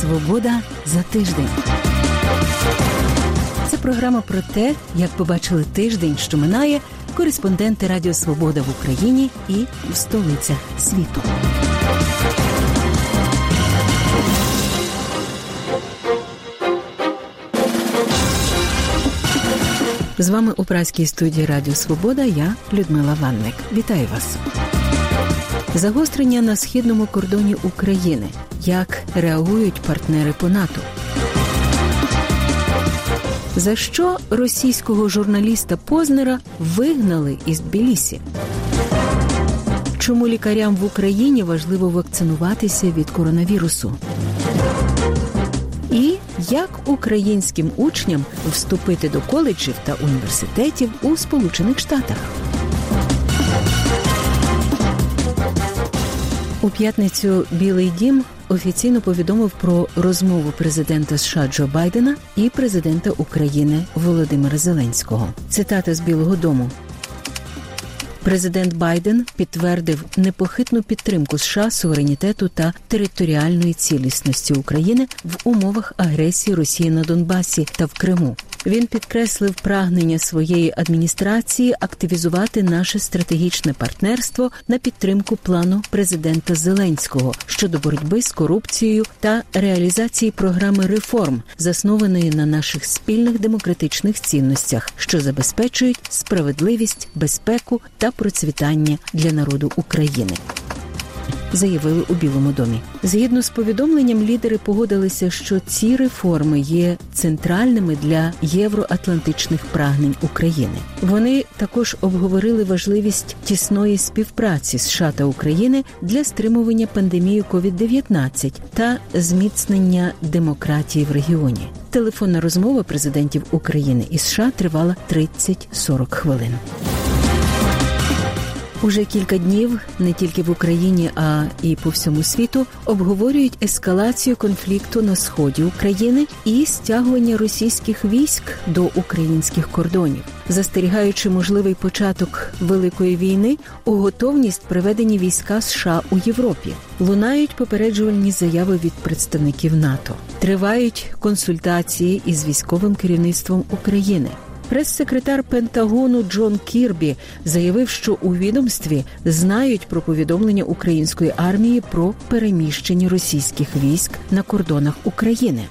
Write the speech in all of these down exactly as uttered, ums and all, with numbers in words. Свобода за тиждень. Це програма про те, як побачили тиждень, що минає, кореспонденти Радіо Свобода в Україні і в столицях світу. З вами у празькій студії Радіо Свобода я, Людмила Ванник. Вітаю вас. Загострення на східному кордоні України. Як реагують партнери по НАТО? За що російського журналіста Познера вигнали із Тбілісі? Чому лікарям в Україні важливо вакцинуватися від коронавірусу? І як українським учням вступити до коледжів та університетів у Сполучених Штатах? У п'ятницю Білий дім офіційно повідомив про розмову президента США Джо Байдена і президента України Володимира Зеленського. Цитата з Білого дому. Президент Байден підтвердив непохитну підтримку США суверенітету та територіальної цілісності України в умовах агресії Росії на Донбасі та в Криму. Він підкреслив прагнення своєї адміністрації активізувати наше стратегічне партнерство на підтримку плану президента Зеленського щодо боротьби з корупцією та реалізації програми реформ, заснованої на наших спільних демократичних цінностях, що забезпечують справедливість, безпеку та процвітання для народу України. Заявили у Білому домі. Згідно з повідомленням, лідери погодилися, що ці реформи є центральними для євроатлантичних прагнень України. Вони також обговорили важливість тісної співпраці США та України для стримування пандемії ковід дев'ятнадцять та зміцнення демократії в регіоні. Телефонна розмова президентів України і США тривала тридцять-сорок хвилин. Уже кілька днів не тільки в Україні, а і по всьому світу обговорюють ескалацію конфлікту на сході України і стягування російських військ до українських кордонів. Застерігаючи можливий початок Великої війни, у готовність приведені війська США у Європі. Лунають попереджувальні заяви від представників НАТО. Тривають консультації із військовим керівництвом України. Прес-секретар Пентагону Джон Кірбі заявив, що у відомстві знають про повідомлення української армії про переміщення російських військ на кордонах України.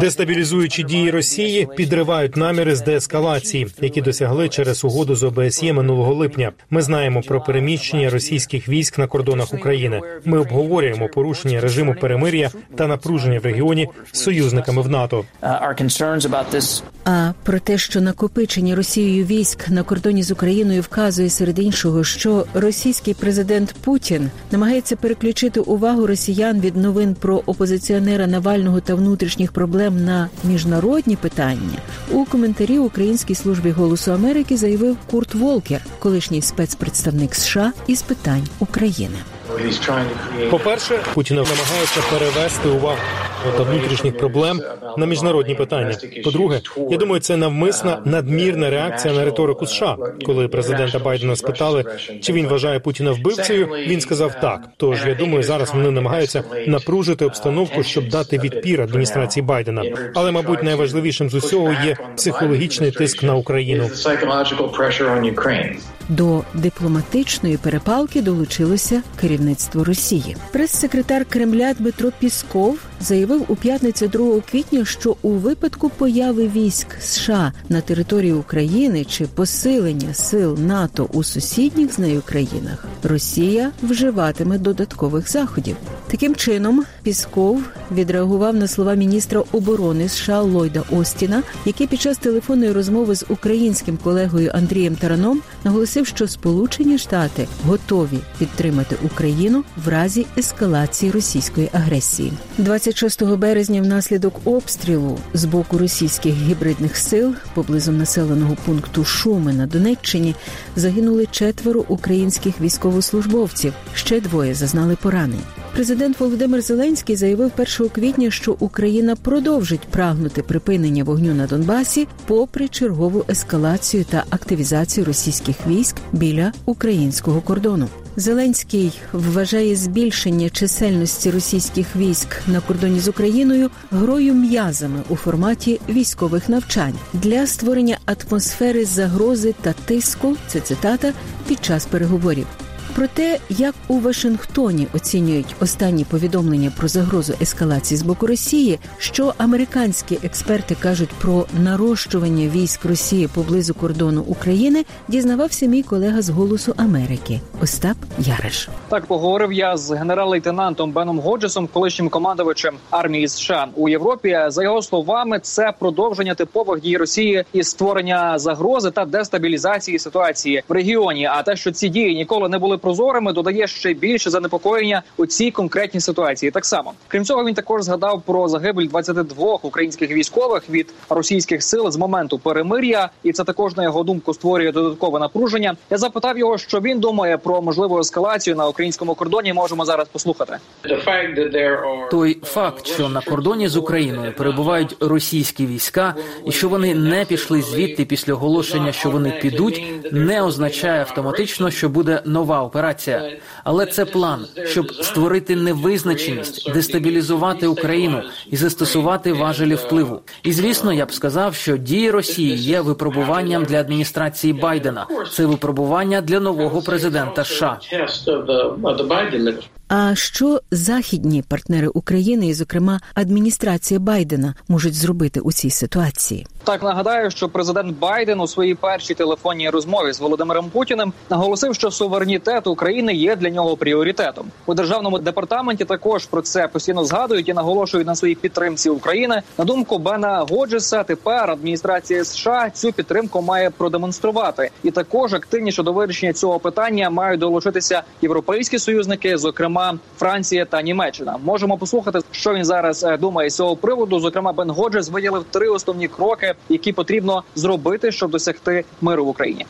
Дестабілізуючі дії Росії підривають наміри з деескалації, які досягли через угоду з ОБСЄ минулого липня. Ми знаємо про переміщення російських військ на кордонах України. Ми обговорюємо порушення режиму перемир'я та напруження в регіоні з союзниками в НАТО. А про те, що накопичення Росією військ на кордоні з Україною вказує, серед іншого, що російський президент Путін намагається переключити увагу росіян від новин про опозиціонера Навального та внутрішніх проблем на міжнародні питання, у коментарі Українській службі «Голосу Америки» заявив Курт Волкер, колишній спецпредставник США із питань України. По-перше, Путін намагається перевести увагу та внутрішніх проблем на міжнародні питання. По-друге, я думаю, це навмисна надмірна реакція на риторику США. Коли президента Байдена спитали, чи він вважає Путіна вбивцею, він сказав так. Тож, я думаю, зараз вони намагаються напружити обстановку, щоб дати відпір адміністрації Байдена. Але, мабуть, найважливішим з усього є психологічний тиск на Україну. До дипломатичної перепалки долучилося керівництво Росії. Прес-секретар Кремля Дмитро Пєсков заявив у п'ятницю другого квітня, що у випадку появи військ США на території України чи посилення сил НАТО у сусідніх з нею країнах, Росія вживатиме додаткових заходів. Таким чином, Пєсков відреагував на слова міністра оборони США Лойда Остіна, який під час телефонної розмови з українським колегою Андрієм Тараном наголосив, що Сполучені Штати готові підтримати Україну в разі ескалації російської агресії. двадцять шостого березня внаслідок обстрілу з боку російських гібридних сил поблизу населеного пункту Шуми на Донеччині загинули четверо українських військовослужбовців, ще двоє зазнали поранень. Президент Володимир Зеленський заявив першого квітня, що Україна продовжить прагнути припинення вогню на Донбасі попри чергову ескалацію та активізацію російських військ біля українського кордону. Зеленський вважає збільшення чисельності російських військ на кордоні з Україною грою м'язами у форматі військових навчань для створення атмосфери загрози та тиску, це цитата, під час переговорів. Про те, як у Вашингтоні оцінюють останні повідомлення про загрозу ескалації з боку Росії, що американські експерти кажуть про нарощування військ Росії поблизу кордону України, дізнавався мій колега з «Голосу Америки» Остап Яриш. Так, поговорив я з генерал-лейтенантом Беном Годжесом, колишнім командувачем армії США у Європі. За його словами, це продовження типових дій Росії і створення загрози та дестабілізації ситуації в регіоні. А те, що ці дії ніколи не були прозорими, додає ще більше занепокоєння у цій конкретній ситуації. Так само, крім цього, він також згадав про загибель двадцяти двох українських військових від російських сил з моменту перемир'я, і це також, на його думку, створює додаткове напруження. Я запитав його, що він думає про можливу ескалацію на українському кордоні. Можемо зараз послухати. Той факт, що на кордоні з Україною перебувають російські війська, і що вони не пішли звідти після оголошення, що вони підуть, не означає автоматично, що буде нова операція. Але це план, щоб створити невизначеність, дестабілізувати Україну і застосувати важелі впливу. І, звісно, я б сказав, що дії Росії є випробуванням для адміністрації Байдена. Це випробування для нового президента США. А що західні партнери України, і, зокрема, адміністрація Байдена, можуть зробити у цій ситуації? Так, нагадаю, що президент Байден у своїй першій телефонній розмові з Володимиром Путіним наголосив, що суверенітет України є для нього пріоритетом. У Державному департаменті також про це постійно згадують і наголошують на своїй підтримці України. На думку Бена Годжеса, тепер адміністрація США цю підтримку має продемонструвати. І також активніше до вирішення цього питання мають долучитися європейські союзники, зокрема Франція та Німеччина. Можемо послухати, що він зараз думає з цього приводу. Зокрема, Бен Годжес виділив три основні кроки, які потрібно зробити, щоб досягти миру в Україні.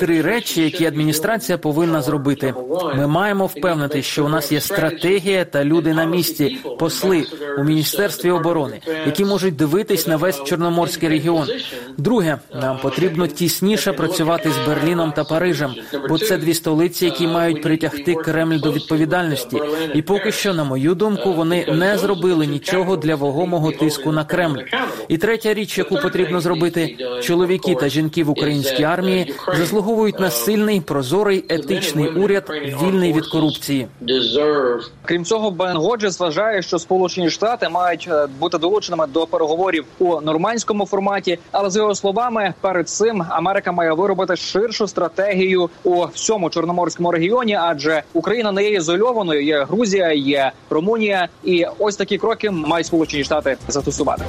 Три речі, які адміністрація повинна зробити. Ми маємо впевнити, що у нас є стратегія та люди на місці, посли у Міністерстві оборони, які можуть дивитись на весь Чорноморський регіон. Друге, нам потрібно тісніше працювати з Берліном та Парижем, бо це дві столиці, які мають притягти Кремль до відповідальності. І поки що, на мою думку, вони не зробили нічого для вагомого тиску на Кремль. І третя річ, яку потрібно зробити, чоловіки та жінки в українській армії заслуговують на сильний, прозорий, етичний уряд, вільний від корупції. Крім цього, Бен Годжес вважає, що Сполучені Штати мають бути долученими до переговорів у нормандському форматі, але, за його словами, перед цим Америка має виробити ширшу стратегію у всьому Чорноморському регіоні, адже Україна не є ізольованою, є Грузія, є Румунія. І ось такі кроки мають Сполучені Штати застосувати.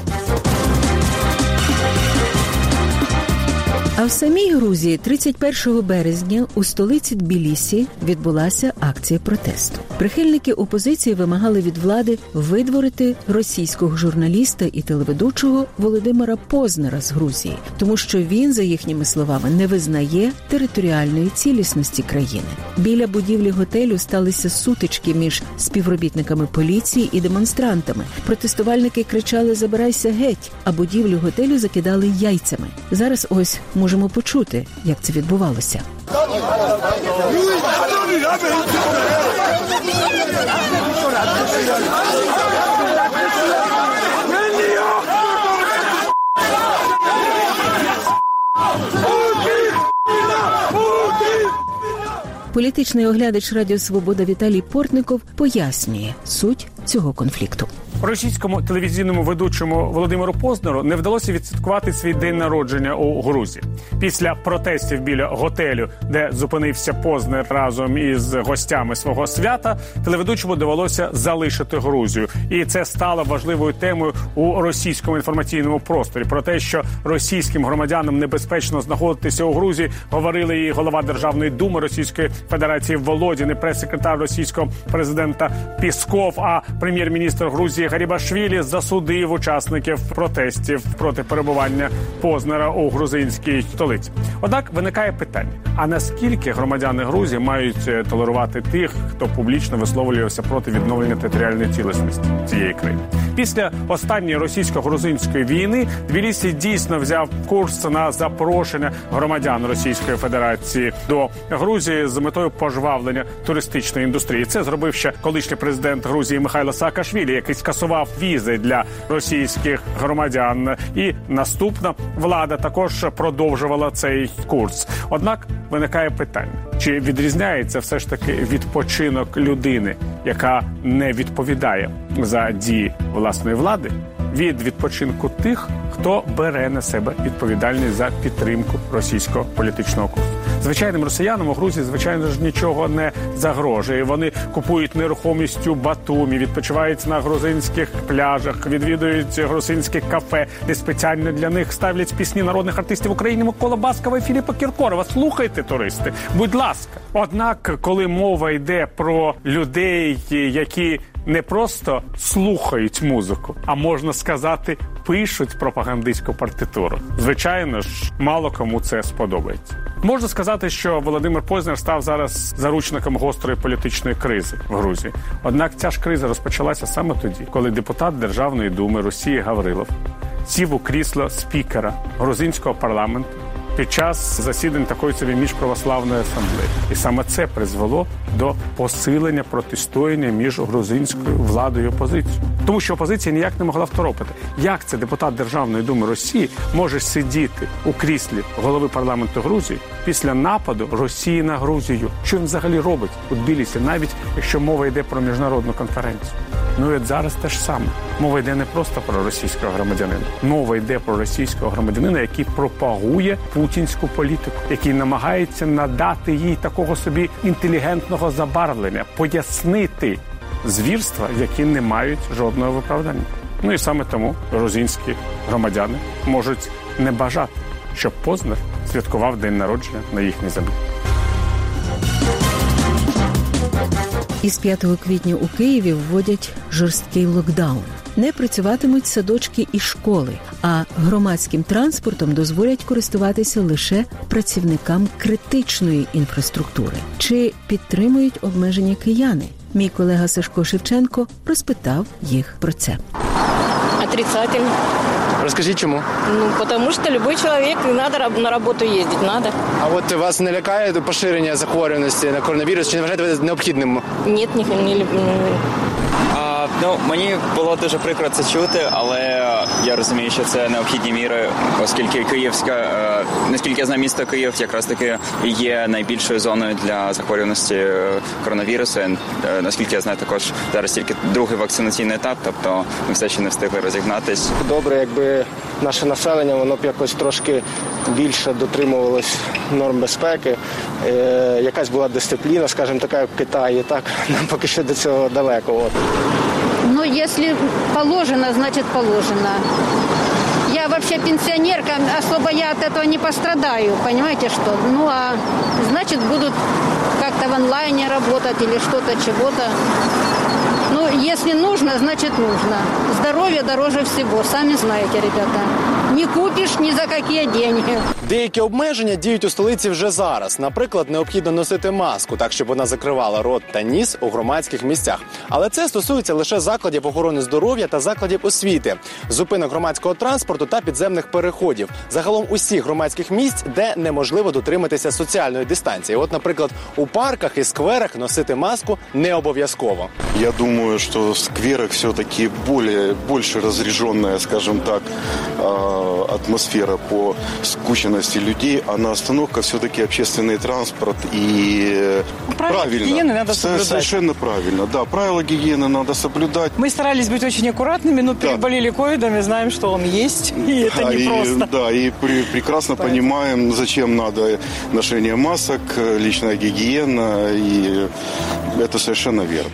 А в самій Грузії тридцять першого березня у столиці Тбілісі відбулася акція протесту. Прихильники опозиції вимагали від влади видворити російського журналіста і телеведучого Володимира Познера з Грузії, тому що він, за їхніми словами, не визнає територіальної цілісності країни. Біля будівлі готелю сталися сутички між співробітниками поліції і демонстрантами. Протестувальники кричали «Забирайся геть», а будівлю готелю закидали яйцями. Зараз ось можемо почути, як це відбувалося. Політичний оглядач Радіо Свобода Віталій Портников пояснює суть цього конфлікту. Російському телевізійному ведучому Володимиру Познеру не вдалося відсвяткувати свій день народження у Грузії. Після протестів біля готелю, де зупинився Познер разом із гостями свого свята, телеведучому довелося залишити Грузію. І це стало важливою темою у російському інформаційному просторі. Про те, що російським громадянам небезпечно знаходитися у Грузії, говорили і голова Державної думи Російської Федерації Володін, і прес-секретар російського президента Пєсков, а прем'єр-міністр Грузії Гарібашвілі засудив учасників протестів проти перебування Познера у грузинській столиці. Однак виникає питання, а наскільки громадяни Грузії мають толерувати тих, хто публічно висловлювався проти відновлення територіальної цілісності цієї країни? Після останньої російсько-грузинської війни Тбілісі дійсно взяв курс на запрошення громадян Російської Федерації до Грузії з метою пожвавлення туристичної індустрії. Це зробив ще колишній президент Грузії Михайло Саакашвілі, який скасував візи для російських громадян. І наступна влада також продовжувала цей курс. Однак виникає питання, чи відрізняється все ж таки відпочинок людини, яка не відповідає за дії власної влади, від відпочинку тих, хто бере на себе відповідальність за підтримку російського політичного курсу. Звичайним росіянам у Грузії, звичайно ж, нічого не загрожує. Вони купують нерухомість у Батумі, відпочивають на грузинських пляжах, відвідують грузинське кафе, де спеціально для них ставлять пісні народних артистів України Миколи Баскова і Філіппа Кіркорова. Слухайте, туристи, будь ласка. Однак, коли мова йде про людей, які не просто слухають музику, а, можна сказати, пишуть пропагандистську партитуру, звичайно ж, мало кому це сподобається. Можна сказати, що Володимир Познер став зараз заручником гострої політичної кризи в Грузії. Однак ця ж криза розпочалася саме тоді, коли депутат Державної думи Росії Гаврилов сів у крісло спікера грузинського парламенту під час засідань такої собі міжправославної асамблеї. І саме це призвело до посилення протистояння між грузинською владою і опозицією. Тому що опозиція ніяк не могла второпити. Як це депутат Державної думи Росії може сидіти у кріслі голови парламенту Грузії після нападу Росії на Грузію? Що він взагалі робить у Тбілісі, навіть якщо мова йде про міжнародну конференцію? Ну і от зараз те ж саме. Мова йде не просто про російського громадянина. Мова йде про російського громадянина, який пропагує путінську політику, який намагається надати їй такого собі інтелігентного забарвлення, пояснити звірства, які не мають жодного виправдання. Ну і саме тому грузинські громадяни можуть не бажати, щоб Познер святкував день народження на їхній землі. Із п'ятого квітня у Києві вводять жорсткий локдаун. Не працюватимуть садочки і школи, а громадським транспортом дозволять користуватися лише працівникам критичної інфраструктури. Чи підтримують обмеження кияни? Мій колега Сашко Шевченко розпитав їх про це. Отрицательно. Расскажи, чему? Ну, потому что любой человек, надо на работу ездить, надо. А вот вас не лякає поширення захворюваності на коронавірус? Чи не вважаєте це необхідним? Ні, ні, ні, ні. А, ну, мені було дуже прикро це чути, але я розумію, що це необхідні міри, оскільки Київська, наскільки я знаю, місто Київ якраз таки є найбільшою зоною для захворюваності коронавірусу. Наскільки я знаю, також зараз тільки другий вакцинаційний етап, тобто ми все ще не встигли розігнатись. Добре, якби наше населення, воно б якось трошки більше дотримувалось норм безпеки, е, якась була дисципліна, скажімо, така, як в Китаї, так, нам поки що до цього далеко. От. Ну, если положено, значит положено. Я вообще пенсионерка, особо я от этого не пострадаю, понимаете что? Ну, а значит будут как-то в онлайне работать или что-то, чего-то. Ну, если нужно, значит нужно. Здоровье дороже всего, сами знаете, ребята. Не купиш ні за які гроші. Деякі обмеження діють у столиці вже зараз. Наприклад, необхідно носити маску, так, щоб вона закривала рот та ніс у громадських місцях. Але це стосується лише закладів охорони здоров'я та закладів освіти, зупинок громадського транспорту та підземних переходів. Загалом усіх громадських місць, де неможливо дотриматися соціальної дистанції. От, наприклад, у парках і скверах носити маску не обов'язково. Я думаю, що в скверах все-таки більш розріжена, скажімо так, атмосфера по скученности людей, а на остановках все-таки общественный транспорт и правила правильно. Гигиены надо соблюдать. Совершенно правильно, да, правила гигиены надо соблюдать. Мы старались быть очень аккуратными, но переболели да. ковидом и знаем, что он есть, и да, это непросто. Да, и при, прекрасно Поэтому. понимаем, зачем надо ношение масок, личная гигиена, и это совершенно верно.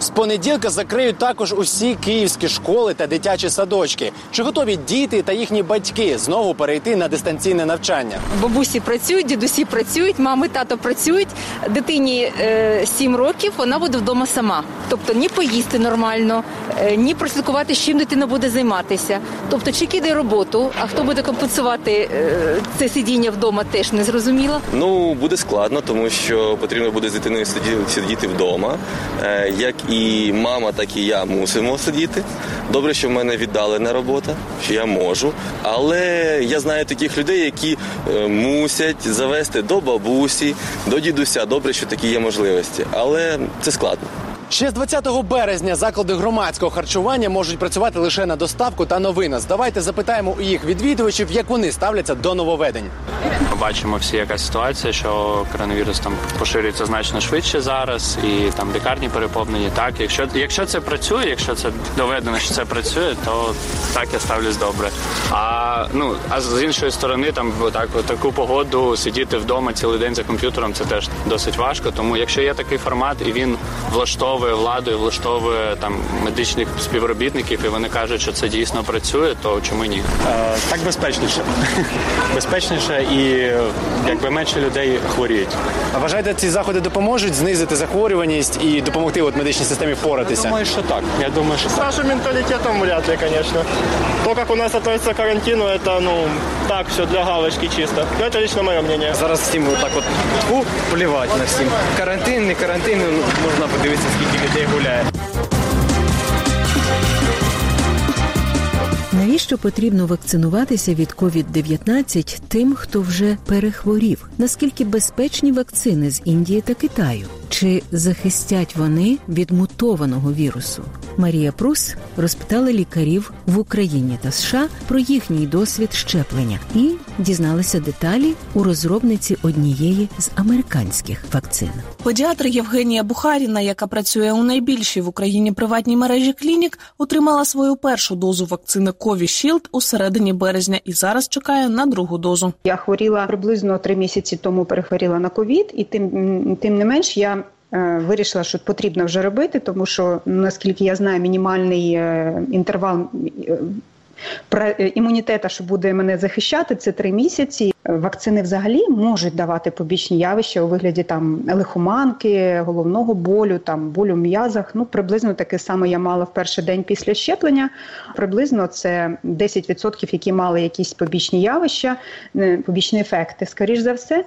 З понеділка закриють також усі київські школи та дитячі садочки. Чи готові діти та їхні батьки знову перейти на дистанційне навчання? Бабусі працюють, дідусі працюють, мами, тато працюють. Дитині е, сім років, вона буде вдома сама. Тобто ні поїсти нормально, е, ні прослідкувати, з чим дитина буде займатися. Тобто чи кидає роботу, а хто буде компенсувати е, це сидіння вдома, теж не зрозуміло. Ну, буде складно, тому що потрібно буде з дитиною сидіти вдома. Е, як і мама, так і я мусимо сидіти. Добре, що в мене віддалена робота, що я можу. Але я знаю таких людей, які мусять завести до бабусі, до дідуся. Добре, що такі є можливості. Але це складно. Ще з двадцятого березня заклади громадського харчування можуть працювати лише на доставку та новина. Давайте запитаємо у їх відвідувачів, як вони ставляться до нововведень. Ми бачимо всі, яка ситуація, що коронавірус там поширюється значно швидше зараз, і там лікарні переповнені. Так, якщо, якщо це працює, якщо це доведено, що це працює, то так я ставлюсь добре. А ну а з іншої сторони, там так в таку погоду сидіти вдома цілий день за комп'ютером, це теж досить важко. Тому якщо є такий формат, і він влаштовує владою, влаштовує там медичних співробітників, і вони кажуть, що це дійсно працює, то чому ні? Е, так безпечніше. Безпечніше і якби менше людей хворіють. А вважаєте, ці заходи допоможуть знизити захворюваність і допомогти от медичній системі впоратися? Я думаю, що так. Я думаю, що з нашим менталітетом вряд ли, звісно. То, як у нас відноситься карантину, це, ну, так, все для галочки чисто. Ну, це лично моє мнення. Зараз всім отак от тьфу, плівати на всім. Карантин, не карантин, можна подивитися, скільки людей гуляє. Навіщо потрібно вакцинуватися від ковід дев'ятнадцять тим, хто вже перехворів? Наскільки безпечні вакцини з Індії та Китаю? Чи захистять вони від мутованого вірусу? Марія Прус розпитала лікарів в Україні та США про їхній досвід щеплення і дізналася деталі у розробниці однієї з американських вакцин. Педіатр Євгенія Бухаріна, яка працює у найбільшій в Україні приватній мережі клінік, отримала свою першу дозу вакцини Ковішілд у середині березня і зараз чекає на другу дозу. Я хворіла приблизно три місяці тому, перехворіла на ковід, і тим, тим не менш я вирішила, що потрібно вже робити, тому що, наскільки я знаю, мінімальний інтервал імунітету, що буде мене захищати, це три місяці. Вакцини взагалі можуть давати побічні явища у вигляді там лихоманки, головного болю, там болю в м'язах. Ну, приблизно таке саме я мала в перший день після щеплення. Приблизно це десять відсотків, які мали якісь побічні явища, побічні ефекти, скоріш за все.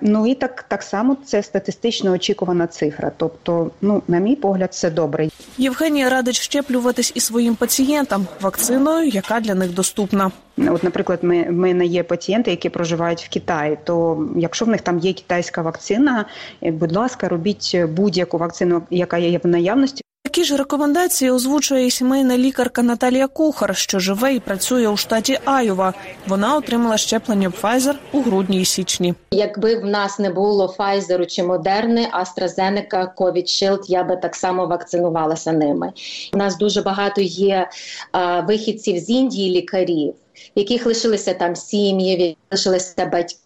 Ну і так, так само це статистично очікувана цифра. Тобто, ну, на мій погляд, все добре. Євгенія радить щеплюватись і своїм пацієнтам вакциною, яка для них доступна. От, наприклад, ми, в мене є пацієнти, які проживають в Китаї, то якщо в них там є китайська вакцина, будь ласка, робіть будь-яку вакцину, яка є в наявності. Такі ж рекомендації озвучує і сімейна лікарка Наталія Кухар, що живе і працює у штаті Айова. Вона отримала щеплення Pfizer у грудні і січні. Якби в нас не було Pfizer чи Moderna, AstraZeneca, CovidShield, я би так само вакцинувалася ними. У нас дуже багато є а, вихідців з Індії, лікарів, в яких лишилися там сім'ї, лишилися батьки.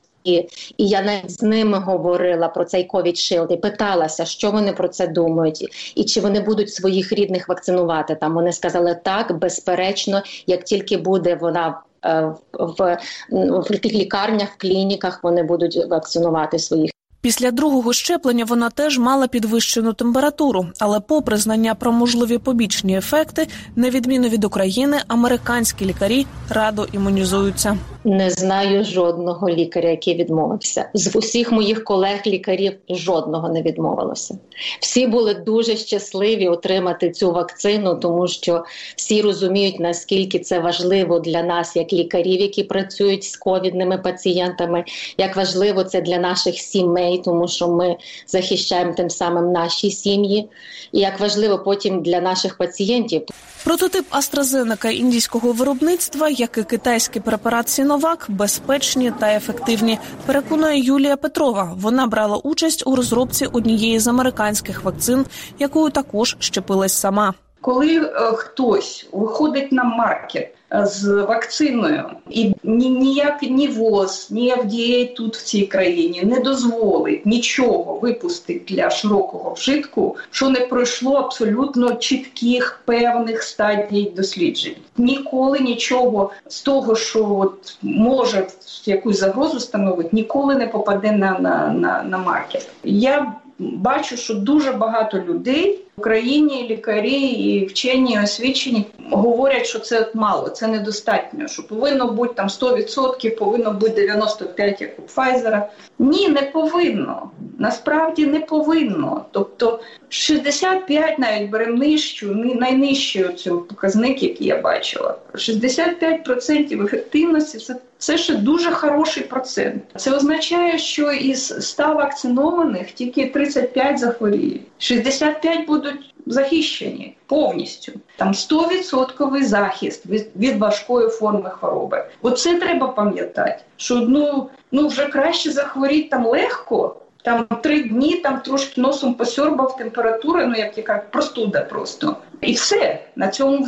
І я навіть з ними говорила про цей ковід-шилд і питалася, що вони про це думають і чи вони будуть своїх рідних вакцинувати. Там вони сказали так, безперечно, як тільки буде вона в, в, в, в лікарнях, в клініках, вони будуть вакцинувати своїх. Після другого щеплення вона теж мала підвищену температуру, але попри знання про можливі побічні ефекти, на відміну від України, американські лікарі радо імунізуються. Не знаю жодного лікаря, який відмовився. З усіх моїх колег-лікарів жодного не відмовилося. Всі були дуже щасливі отримати цю вакцину, тому що всі розуміють, наскільки це важливо для нас, як лікарів, які працюють з ковідними пацієнтами, як важливо це для наших сімей, тому що ми захищаємо тим самим наші сім'ї, і як важливо потім для наших пацієнтів. Прототип AstraZeneca індійського виробництва, як і китайський препарат Сіновак, безпечні та ефективні, переконує Юлія Петрова. Вона брала участь у розробці однієї з американських вакцин, якою також щепилась сама. Коли хтось виходить на маркет з вакциною, і ніяк ні ВОЗ, ні Еф Ді Ей тут в цій країні не дозволить нічого випустити для широкого вжитку, що не пройшло абсолютно чітких, певних стадій досліджень. Ніколи нічого з того, що от може якусь загрозу становити, ніколи не попаде на, на, на, на маркет. Я бачу, що дуже багато людей в Україні, лікарі і вчені, освічені, говорять, що це мало, це недостатньо, що повинно бути там сто відсотків, повинно бути дев'яносто п'ять відсотків, як у Pfizer. Ні, не повинно. Насправді не повинно. Тобто шістдесят п'ять, навіть беремо нижчу, найнижчий оцей показник, який я бачила, шістдесят п'ять відсотків ефективності – це Це ще дуже хороший процент. Це означає, що із ста вакцинованих тільки тридцять п'ять захворіють. шістдесят п'ять будуть захищені повністю. Там сто відсотків захист від, від важкої форми хвороби. Оце треба пам'ятати, що ну, ну вже краще захворіти там легко, там три дні, там трошки носом посьорбав, температура, ну як яка простуда просто. І все, на цьому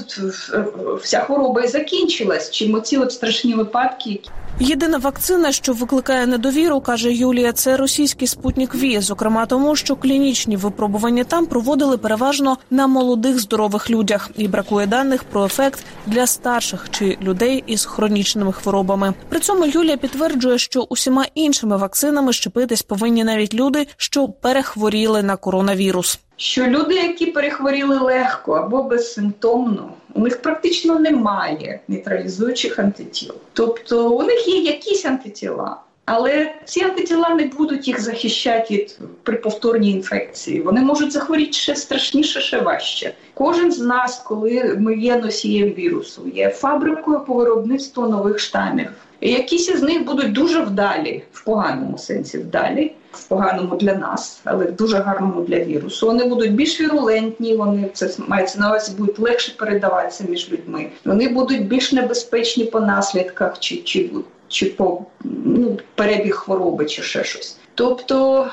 вся хвороба і закінчилась, чим оці от страшні випадки. Єдина вакцина, що викликає недовіру, каже Юлія, це російський «Спутник Ві», зокрема тому, що клінічні випробування там проводили переважно на молодих здорових людях. І бракує даних про ефект для старших чи людей із хронічними хворобами. При цьому Юлія підтверджує, що усіма іншими вакцинами щепитись повинні навіть люди, що перехворіли на коронавірус. Що люди, які перехворіли легко або безсимптомно, у них практично немає нейтралізуючих антитіл. Тобто у них є якісь антитіла, але ці антитіла не будуть їх захищати від при повторній інфекції. Вони можуть захворіти ще страшніше, ще важче. Кожен з нас, коли ми є носієм вірусу, є фабрикою по виробництву нових штамів. І якісь із них будуть дуже вдалі, в поганому сенсі вдалі, в поганому для нас, але в дуже гарному для вірусу. Вони будуть більш вірулентні, вони, це мається на увазі, будуть легше передаватися між людьми. Вони будуть більш небезпечні по наслідках чи, чи, чи по ну, перебіг хвороби чи ще щось. Тобто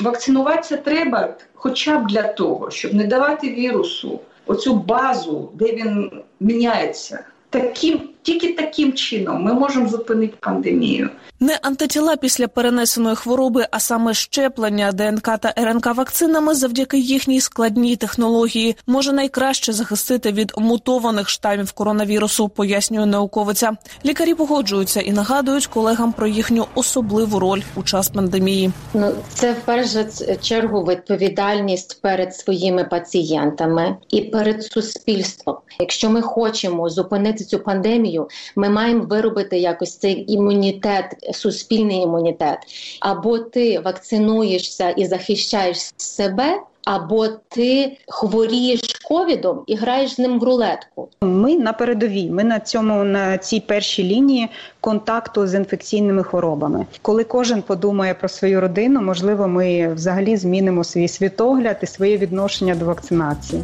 вакцинуватися треба хоча б для того, щоб не давати вірусу оцю базу, де він міняється. Таким, тільки таким чином ми можемо зупинити пандемію. Не антитіла після перенесеної хвороби, а саме щеплення Де Ен Ка та Ер Ен Ка вакцинами завдяки їхній складній технології може найкраще захистити від мутованих штамів коронавірусу, пояснює науковиця. Лікарі погоджуються і нагадують колегам про їхню особливу роль у час пандемії. Ну, це в першу чергу відповідальність перед своїми пацієнтами і перед суспільством. Якщо ми хочемо зупинити цю пандемію, ми маємо виробити якось цей імунітет, суспільний імунітет. Або ти вакцинуєшся і захищаєш себе, або ти хворієш ковідом і граєш з ним в рулетку. Ми на передовій, ми на цьому, на цій першій лінії контакту з інфекційними хворобами. Коли кожен подумає про свою родину, можливо, ми взагалі змінимо свій світогляд і своє відношення до вакцинації.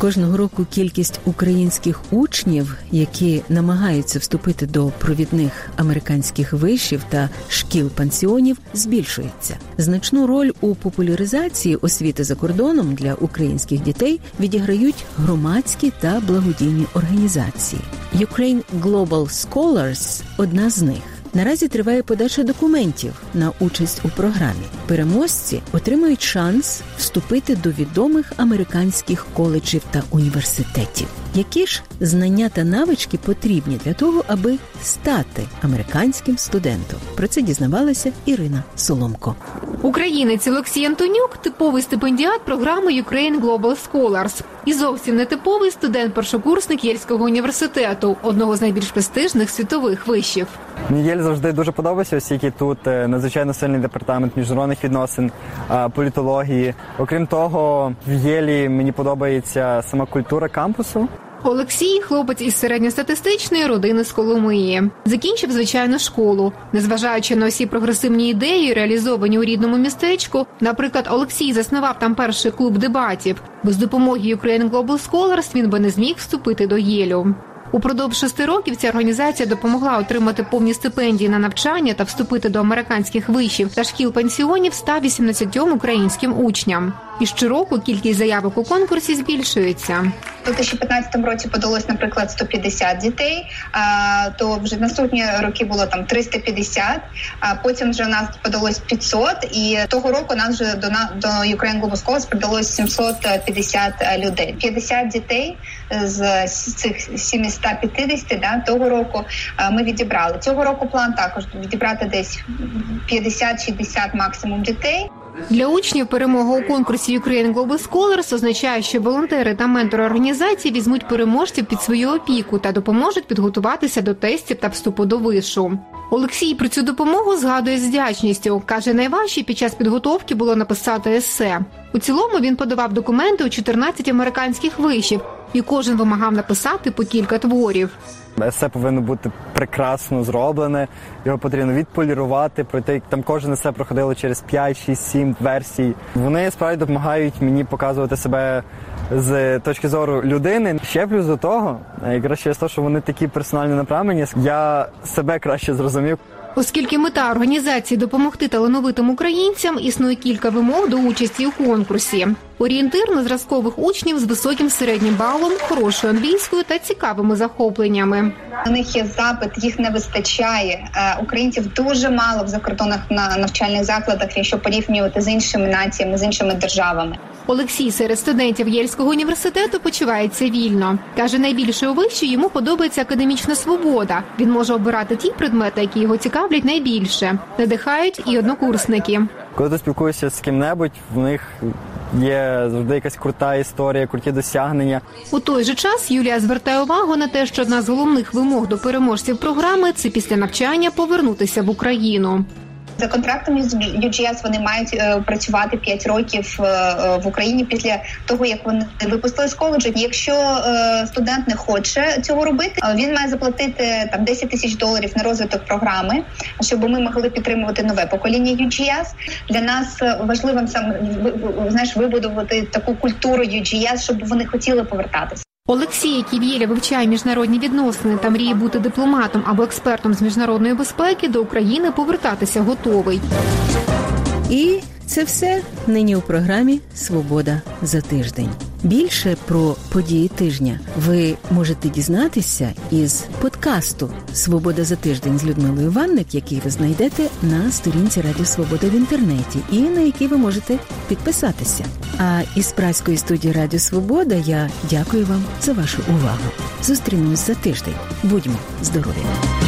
Кожного року кількість українських учнів, які намагаються вступити до провідних американських вишів та шкіл-пансіонів, збільшується. Значну роль у популяризації освіти за кордоном для українських дітей відіграють громадські та благодійні організації. Ukraine Global Scholars – одна з них. Наразі триває подача документів на участь у програмі. Переможці отримають шанс вступити до відомих американських коледжів та університетів. Які ж знання та навички потрібні для того, аби стати американським студентом? Про це дізнавалася Ірина Соломко. Українець Олексій Антонюк – типовий стипендіат програми Ukraine Global Scholars. І зовсім нетиповий студент-першокурсник Єльського університету, одного з найбільш престижних світових вишів. Мені Єль завжди дуже подобався, оскільки тут надзвичайно сильний департамент міжнародних відносин, політології. Окрім того, в Єлі мені подобається сама культура кампусу. Олексій – хлопець із середньостатистичної родини з Коломиї. Закінчив звичайну школу. Незважаючи на усі прогресивні ідеї, реалізовані у рідному містечку, наприклад, Олексій заснував там перший клуб дебатів. Без допомоги Ukraine Global Scholars він би не зміг вступити до Єлю. Упродовж шести років ця організація допомогла отримати повні стипендії на навчання та вступити до американських вишів та шкіл-пансіонів ста вісімнадцяти українським учням. І щороку кількість заявок у конкурсі збільшується. У дві тисячі п'ятнадцятому році подалось, наприклад, сто п'ятдесят дітей, то вже наступні роки було там триста п'ятдесят, а потім вже у нас подалось п'ятсот, і того року нас вже до, до Ukraine Global Scholars подалось сімсот п'ятдесят людей. п'ятдесят дітей з цих сімсот п'ятдесят, да, того року ми відібрали. Цього року план також відібрати десь п'ятдесят-шістдесят максимум дітей. Для учнів перемога у конкурсі Ukraine Global Scholars означає, що волонтери та ментори організації візьмуть переможців під свою опіку та допоможуть підготуватися до тестів та вступу до вишу. Олексій про цю допомогу згадує з вдячністю. Каже, найважче під час підготовки було написати есе. У цілому він подавав документи у чотирнадцять американських вишів, і кожен вимагав написати по кілька творів. Есе повинно бути прекрасно зроблене, його потрібно відполірувати, пройти, там кожен есе проходило через п'ять, шість, сім версій. Вони справді допомагають мені показувати себе з точки зору людини. Ще плюс до того, якраз через те, що вони такі персонально направлені, я себе краще зрозумів. Оскільки мета організації – допомогти талановитим українцям, існує кілька вимог до участі у конкурсі. Орієнтир на зразкових учнів з високим середнім балом, хорошою англійською та цікавими захопленнями. У них є запит, їх не вистачає. Українців дуже мало в закордонних навчальних закладах, якщо порівнювати з іншими націями, з іншими державами. Олексій серед студентів Єльського університету почувається вільно. Каже, найбільше у виші йому подобається академічна свобода. Він може обирати ті предмети, які його цікавлять найбільше. Надихають і однокурсники. Коли ти спілкуєшся з ким-небудь, в них є завжди якась крута історія, круті досягнення. У той же час Юлія звертає увагу на те, що одна з головних вимог до переможців програми – це після навчання повернутися в Україну. За контрактом ю джі ес вони мають працювати п'ять років в Україні після того, як вони випустили з коледжу. Якщо студент не хоче цього робити, він має заплатити там десять тисяч доларів на розвиток програми, щоб ми могли підтримувати нове покоління ю джі ес. Для нас важливим саме, знаєш, вибудувати таку культуру ю джі ес, щоб вони хотіли повертатися. Олексій, який в Єлі вивчає міжнародні відносини та мріє бути дипломатом або експертом з міжнародної безпеки, до України повертатися готовий. І це все нині у програмі «Свобода за тиждень». Більше про події тижня ви можете дізнатися із подкасту «Свобода за тиждень» з Людмилою Ванник, який ви знайдете на сторінці Радіо Свобода в інтернеті і на який ви можете підписатися. А із празької студії Радіо Свобода я дякую вам за вашу увагу. Зустрінемось за тиждень. Будьмо здорові!